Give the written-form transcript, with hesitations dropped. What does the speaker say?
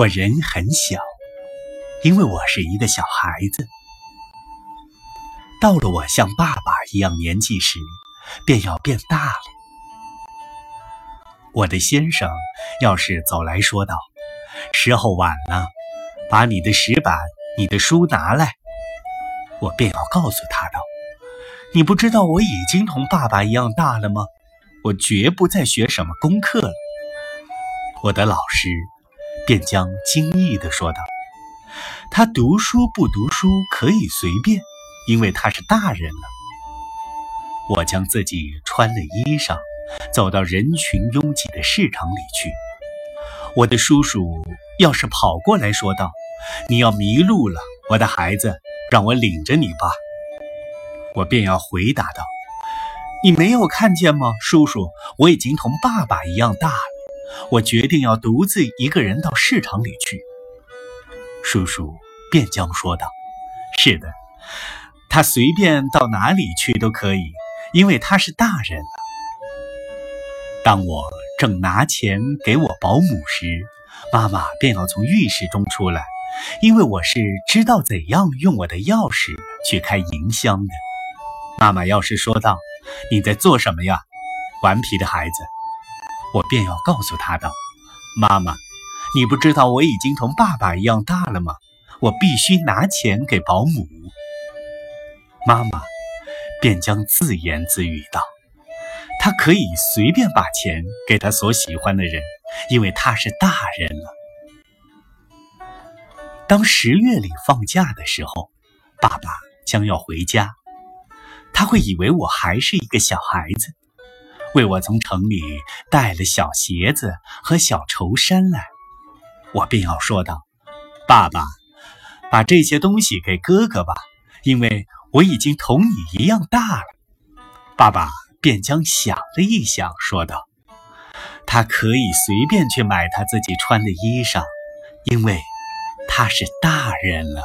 我人很小，因为我是一个小孩子。到了我像爸爸一样年纪时，便要变大了。我的先生要是走来说道：“时候晚了，把你的石板、你的书拿来。”我便要告诉他道：“你不知道我已经同爸爸一样大了吗？我绝不再学什么功课了。”我的老师便将惊异地说道：“他读书不读书可以随便，因为他是大人了。”我将自己穿了衣裳，走到人群拥挤的市场里去。我的叔叔要是跑过来说道：“你要迷路了，我的孩子，让我领着你吧。”我便要回答道：“你没有看见吗，叔叔？我已经同爸爸一样大了，我决定要独自一个人到市场里去。”叔叔便将说道：“是的，他随便到哪里去都可以，因为他是大人了。”当我正拿钱给我保姆时，妈妈便要从浴室中出来，因为我是知道怎样用我的钥匙去开银箱的。妈妈要是说道：“你在做什么呀，顽皮的孩子？”我便要告诉她道：“妈妈，你不知道我已经同爸爸一样大了吗？我必须拿钱给保姆。”妈妈便将自言自语道：“他可以随便把钱给他所喜欢的人，因为他是大人了。”当10月里放假的时候，爸爸将要回家，他会以为我还是一个小孩子，为我从城里带了小鞋子和小绸衫来。我便要说道：“爸爸，把这些东西给哥哥吧，因为我已经同你一样大了。”爸爸便将想了一想，说道：“他可以随便去买他自己穿的衣裳，因为他是大人了。”